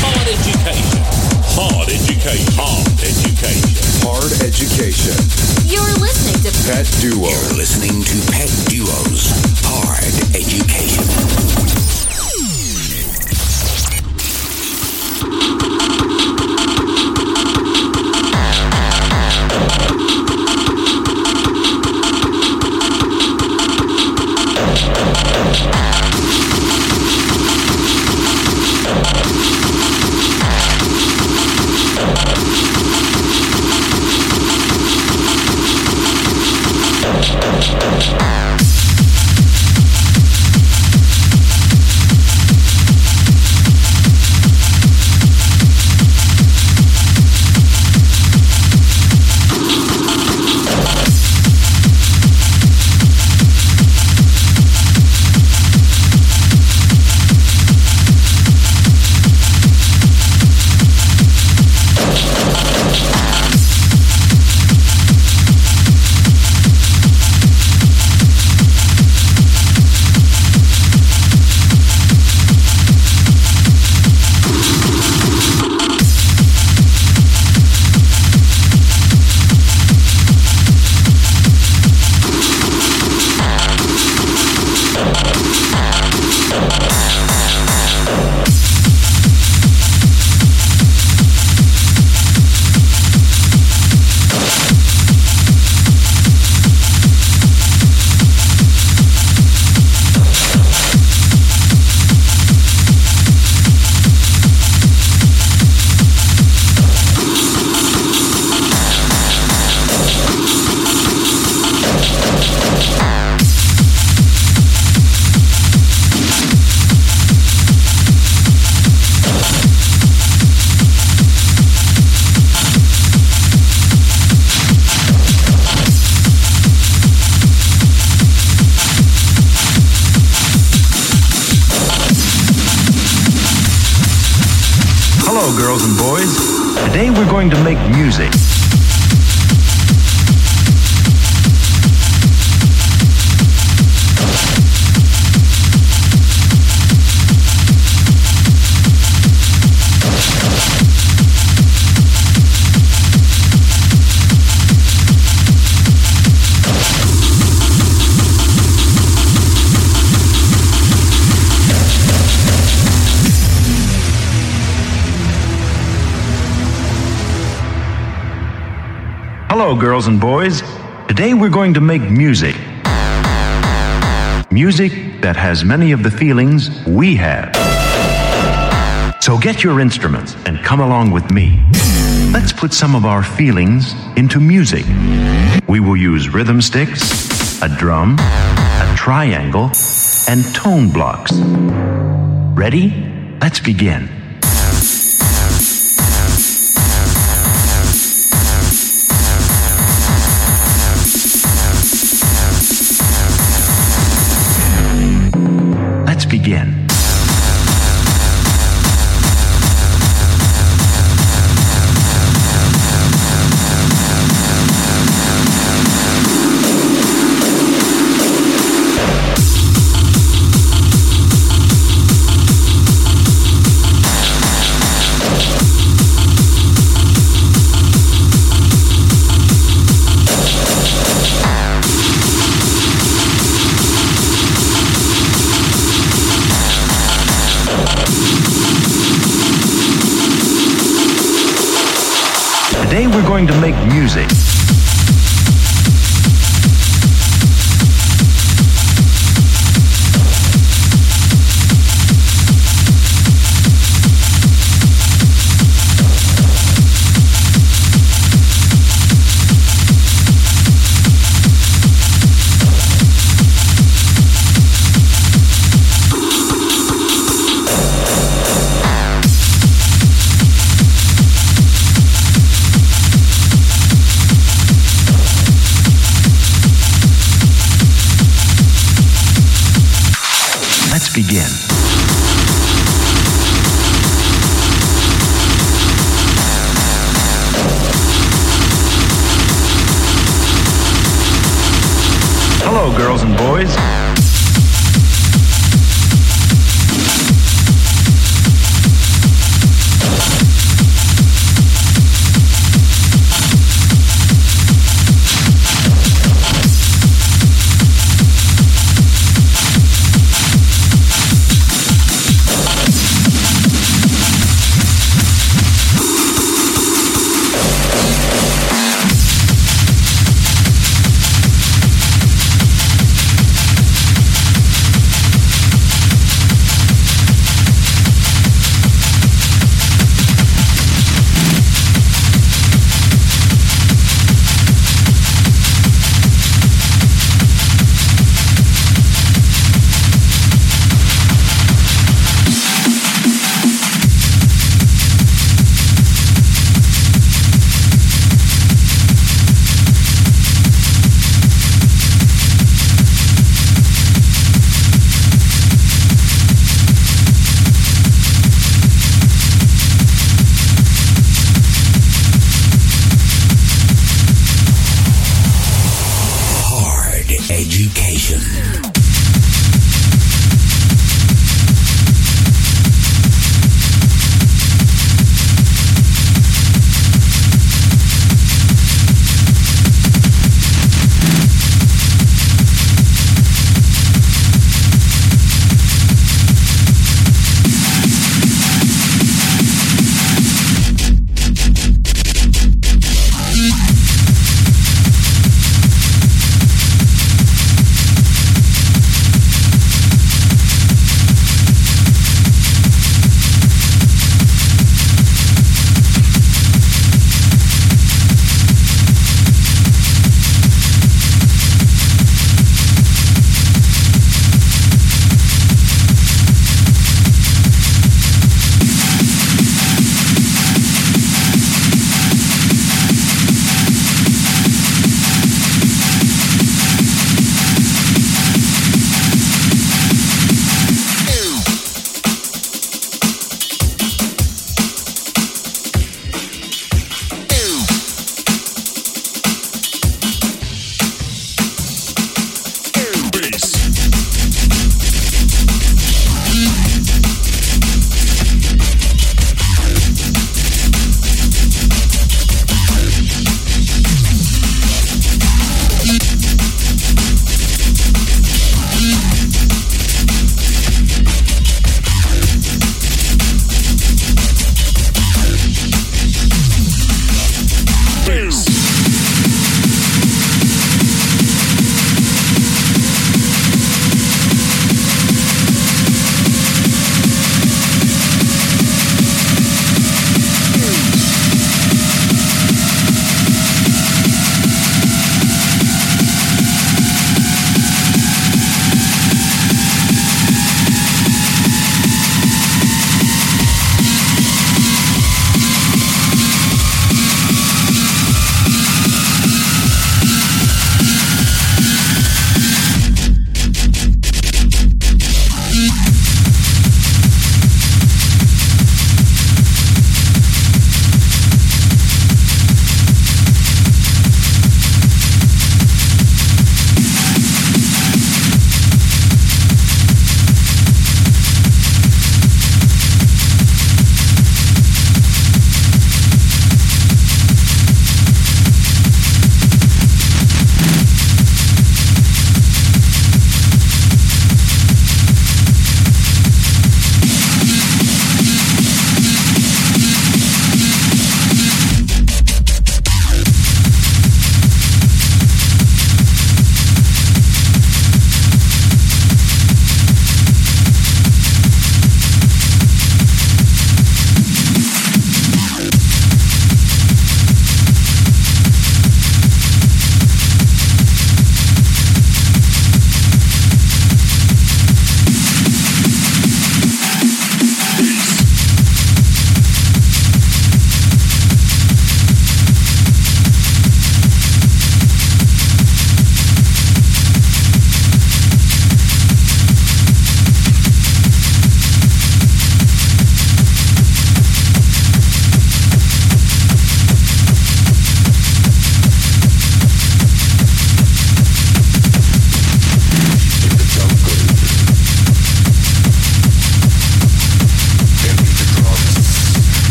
Hard Education. Hard Education. Hard Education. Hard Education. You're listening to Pet Duo. You're listening to Pet Duo's Hard Education. Girls and boys, today we're going to make music. Music that has many of the feelings we have. So get your instruments and come along with me. Let's put some of our feelings into music. We will use rhythm sticks, a drum, a triangle, and tone blocks. Ready? Let's begin. Begin. Today we're going to make music. Begin. Hello, girls and boys.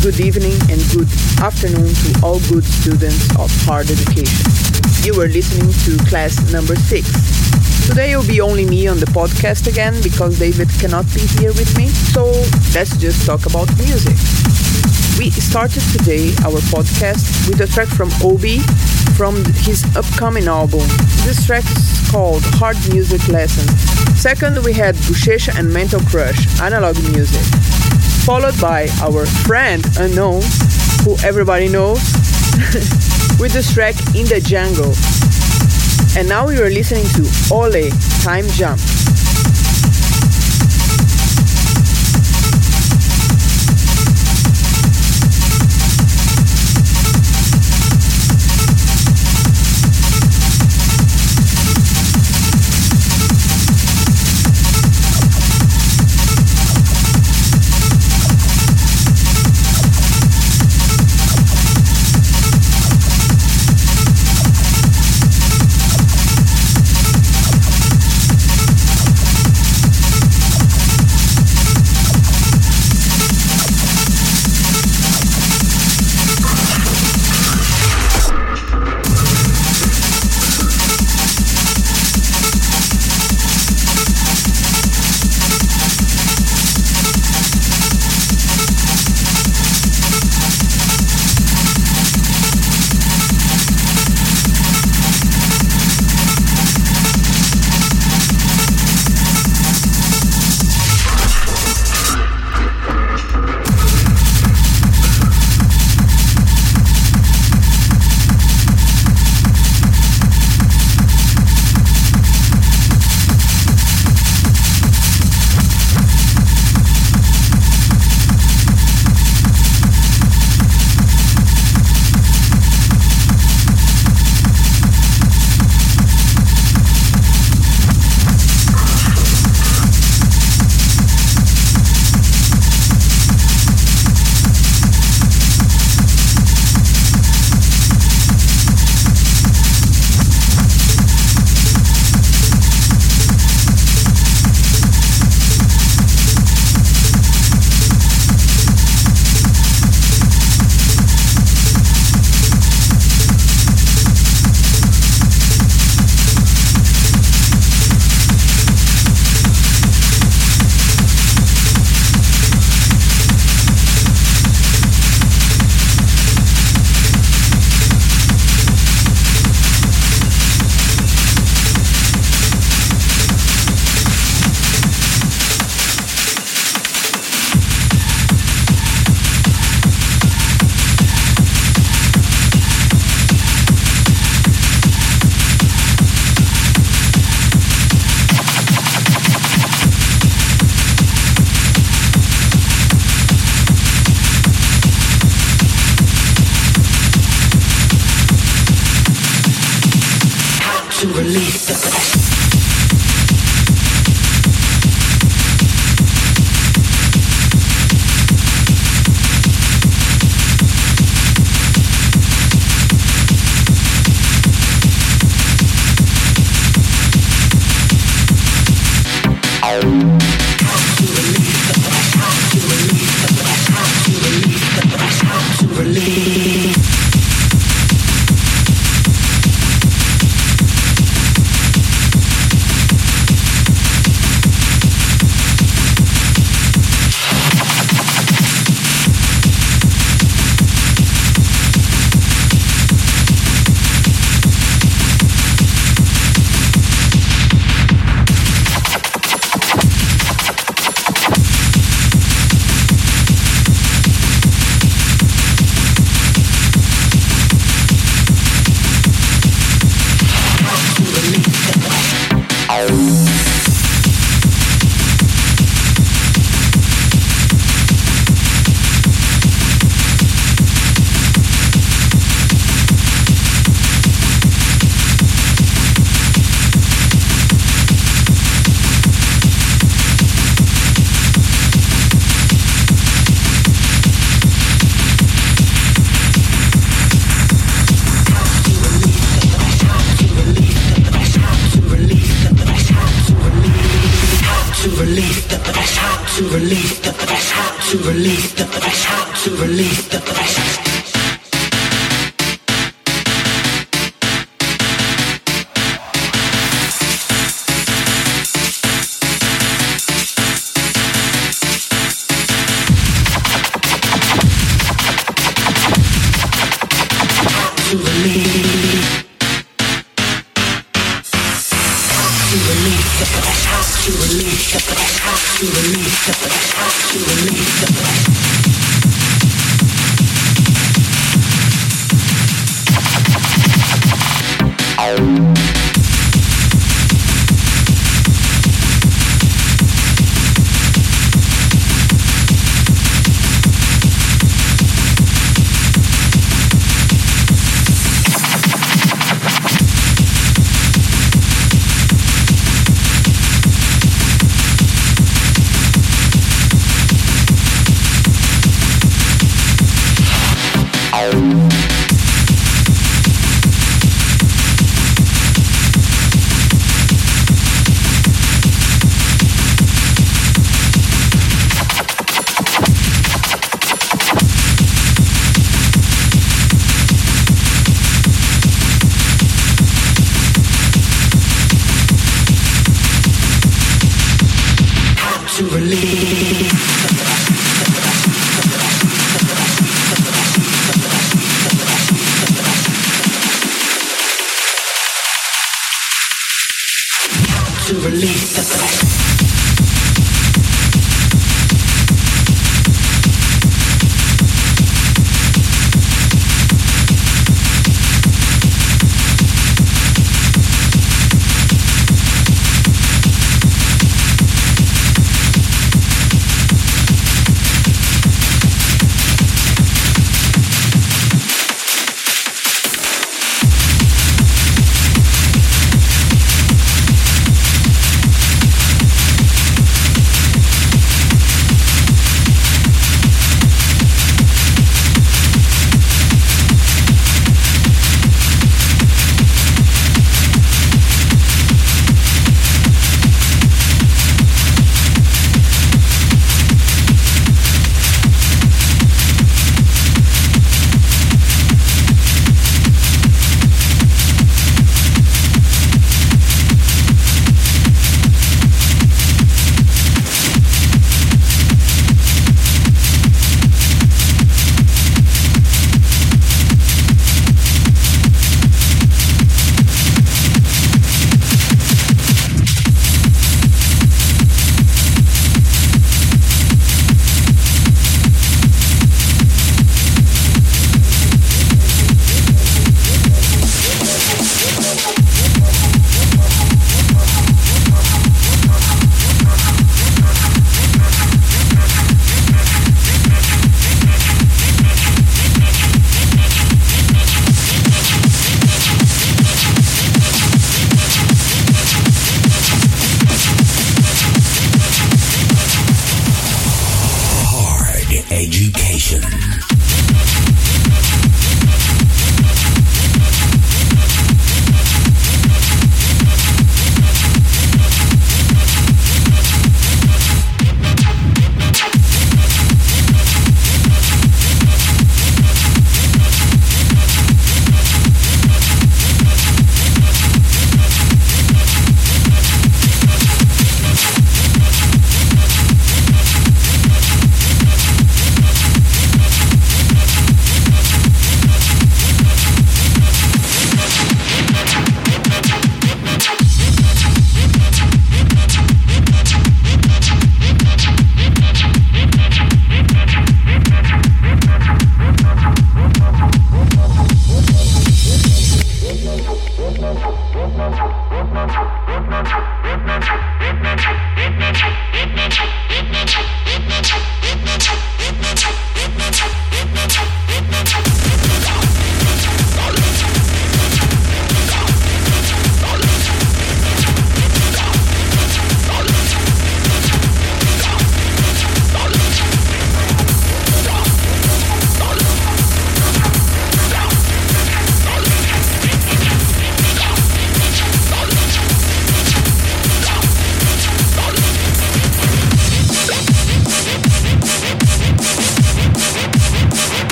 Good evening and good afternoon to all good students of Hard Education. You are listening to class number 6. Today will be only me on the podcast again because David cannot be here with me, so let's just talk about music. We started today our podcast with a track from Obi from his upcoming album. This track is called Hard Music Lessons. Second, we had Buchecha and Mental Crush, Analog Music, followed by our friend Unknown, who everybody knows, with this track In the Jungle. And now you are listening to Ole, Time Jump.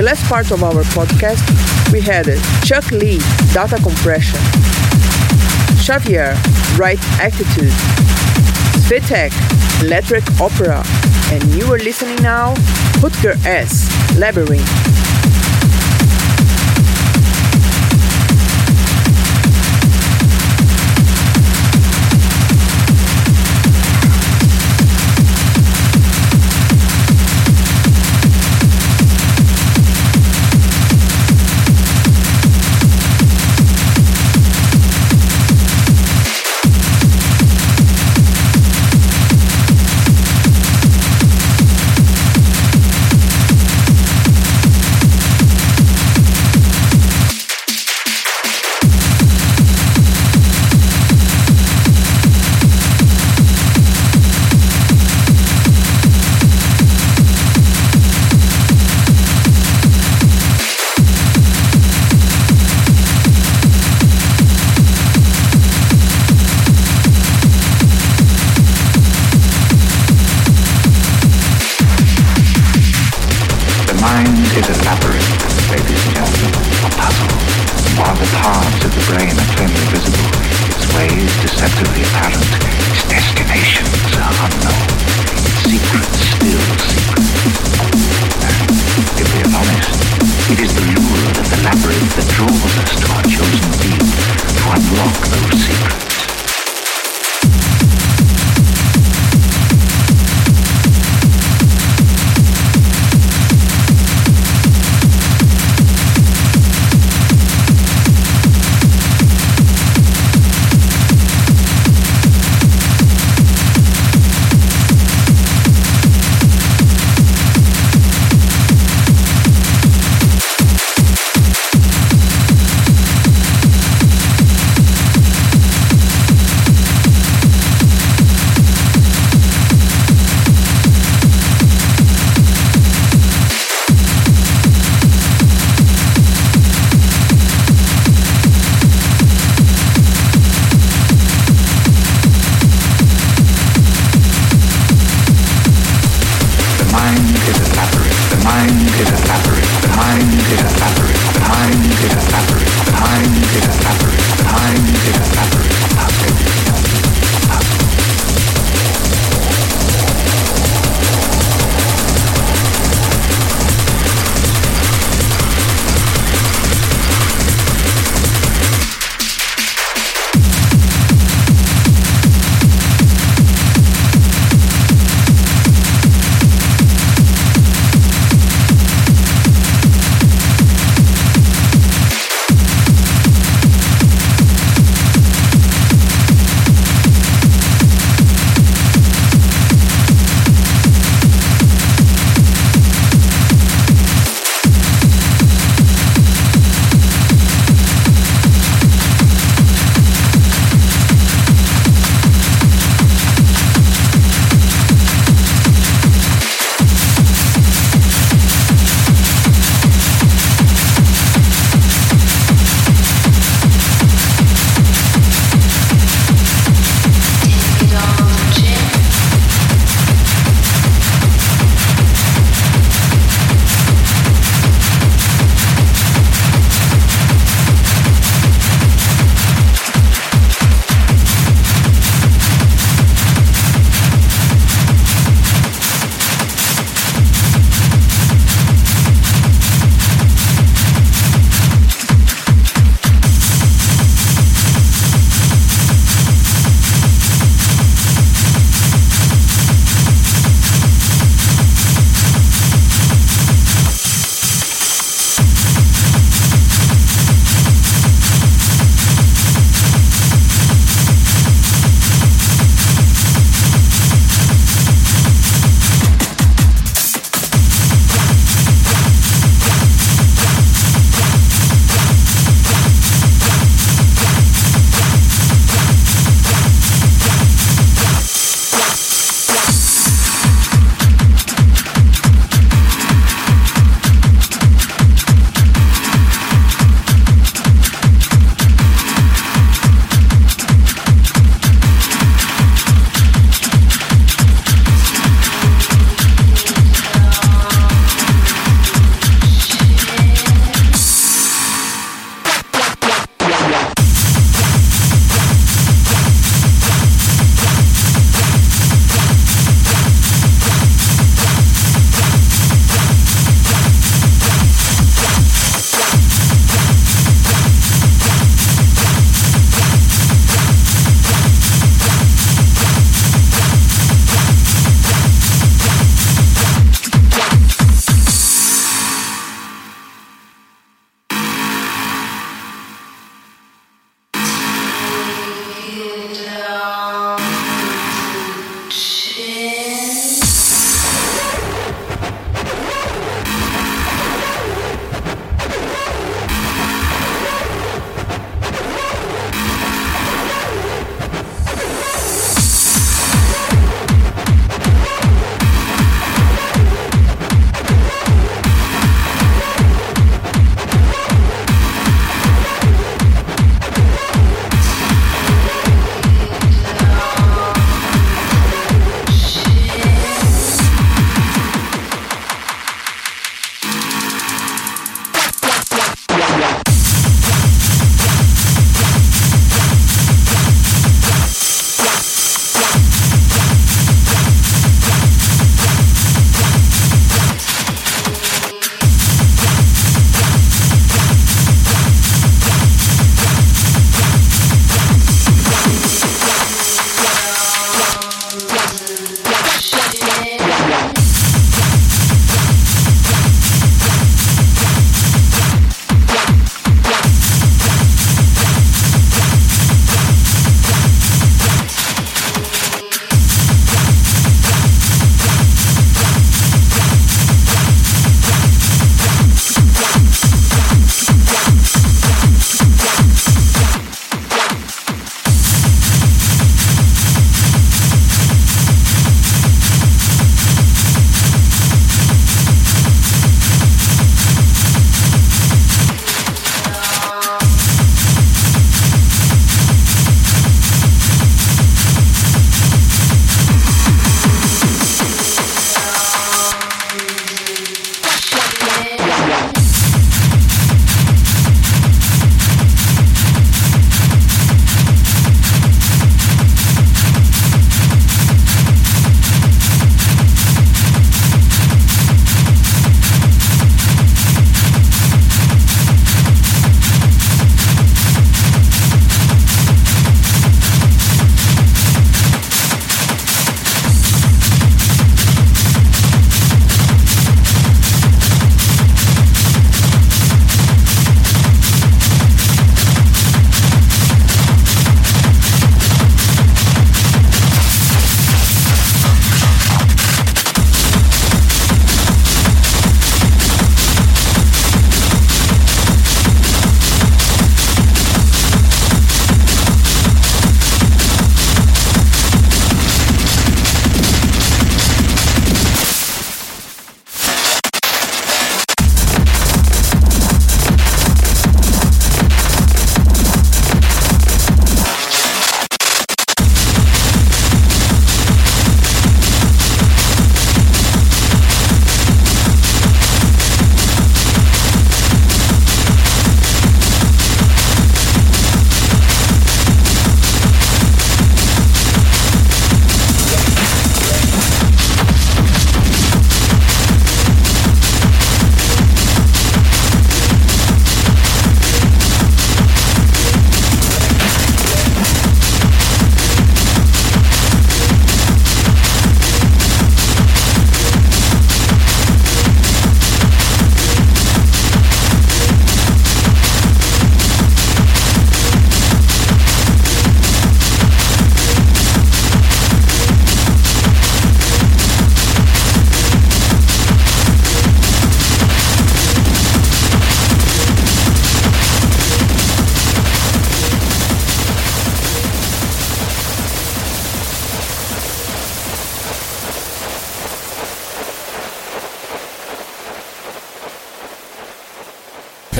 The last part of our podcast, we had Chucky Lee, Data Compression, Xavier, Right Attitude, Svetec, Electric Opera, and you are listening now, Rutger S, Labyrinth.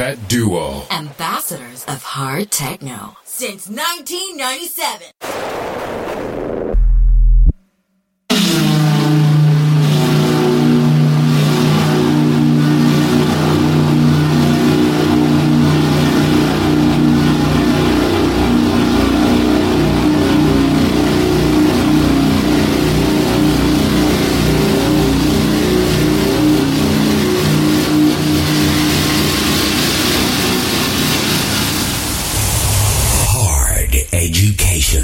quartet duo, ambassadors of Hard Techno since 1997. Education.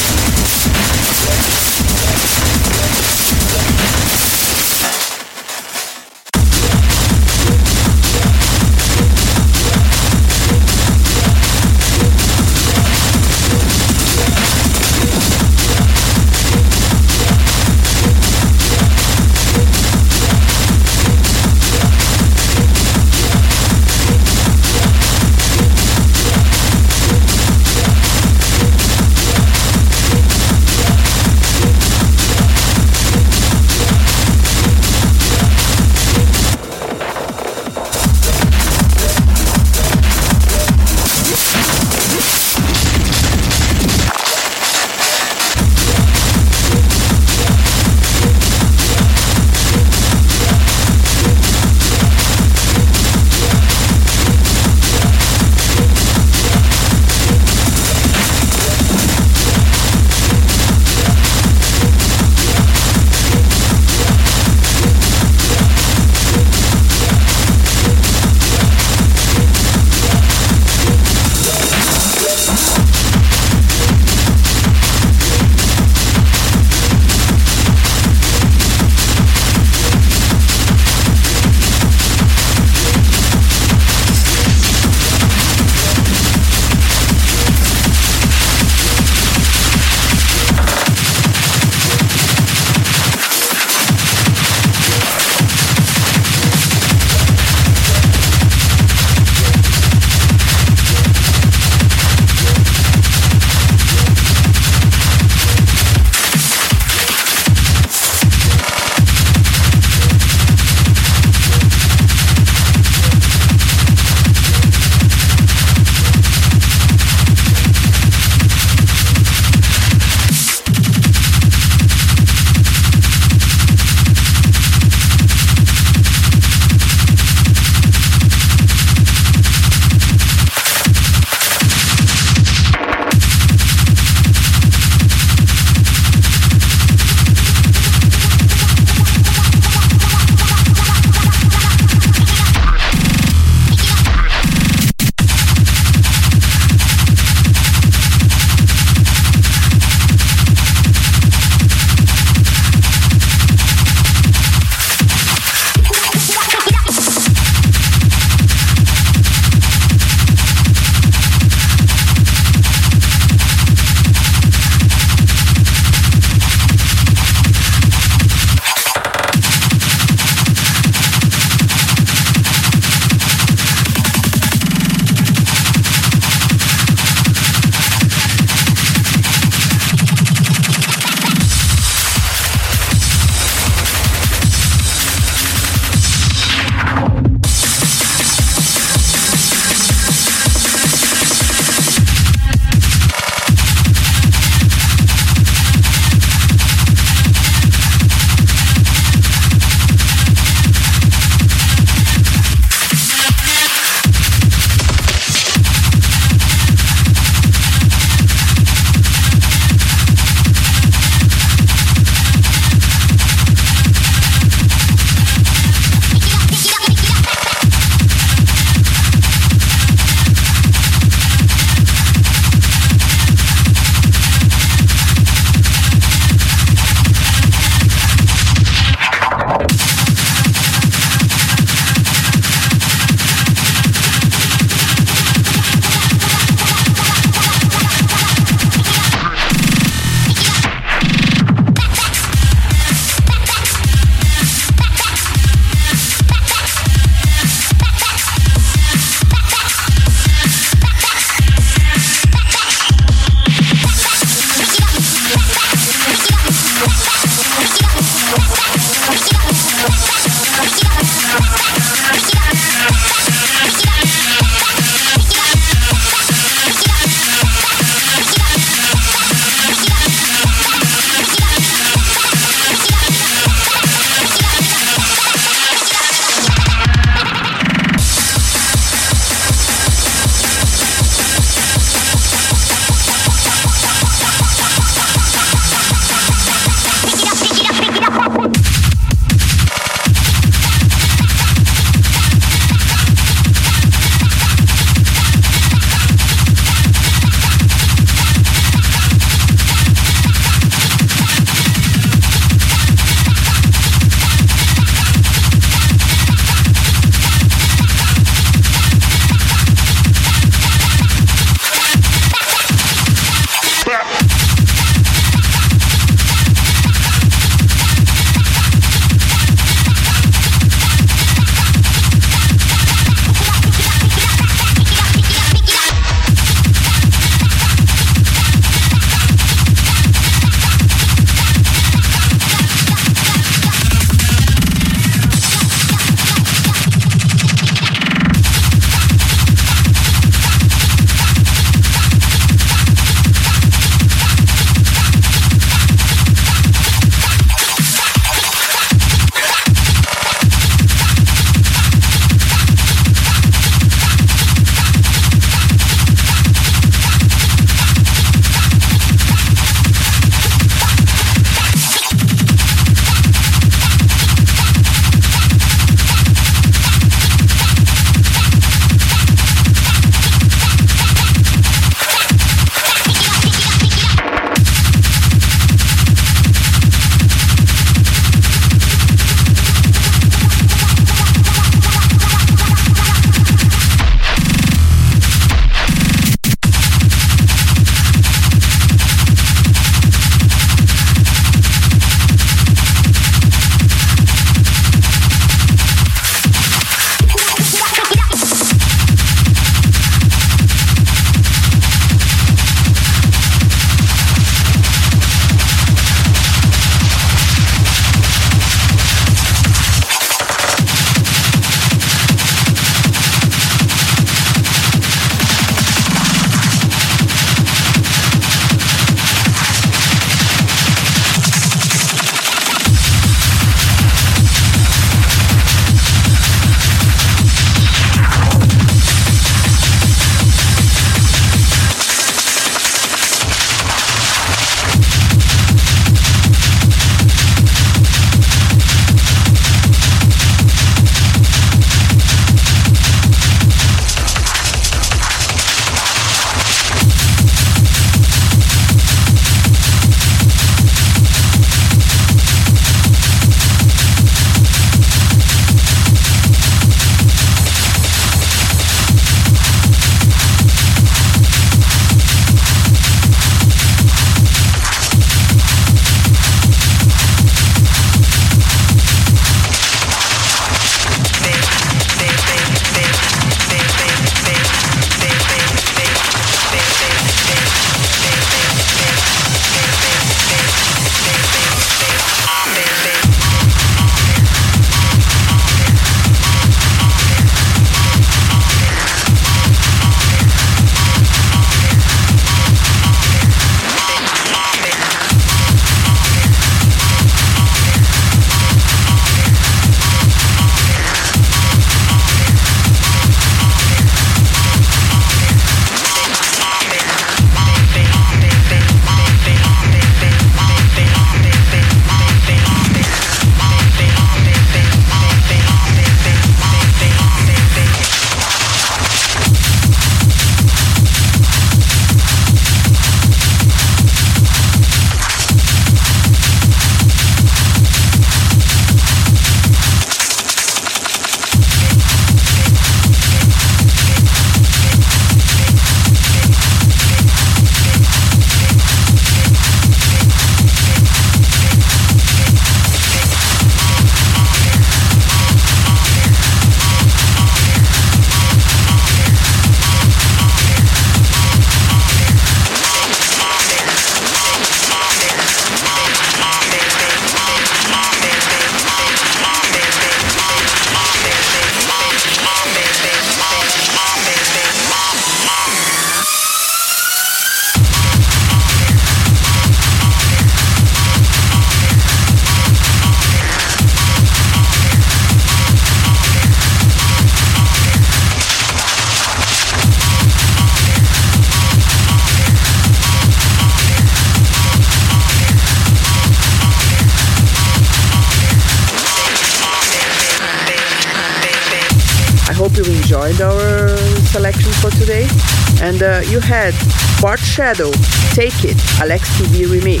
And you had Part Shadow, Take It, Alex TB Remix,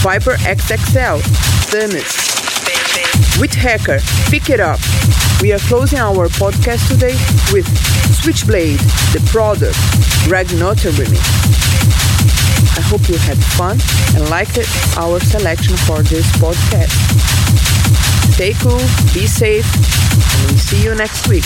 Viper XXL, Themis, Withecker, Pick It Up. We are closing our podcast today with Switchblade, The Product, Greg Notill Remix. I hope you had fun and liked our selection for this podcast. Stay cool, be safe, and we'll see you next week.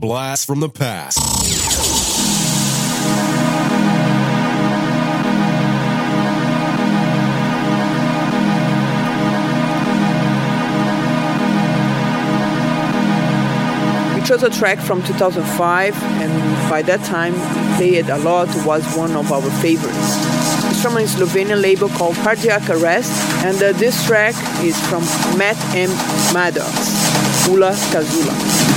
Blast from the past. We chose a track from 2005, and by that time we played it a lot. It was one of our favorites. It's from a Slovenian label called Cardiac Arrest, and this track is from Matt M. Maddox, Ula Kazula.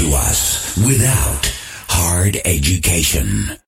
to us without Hard Education.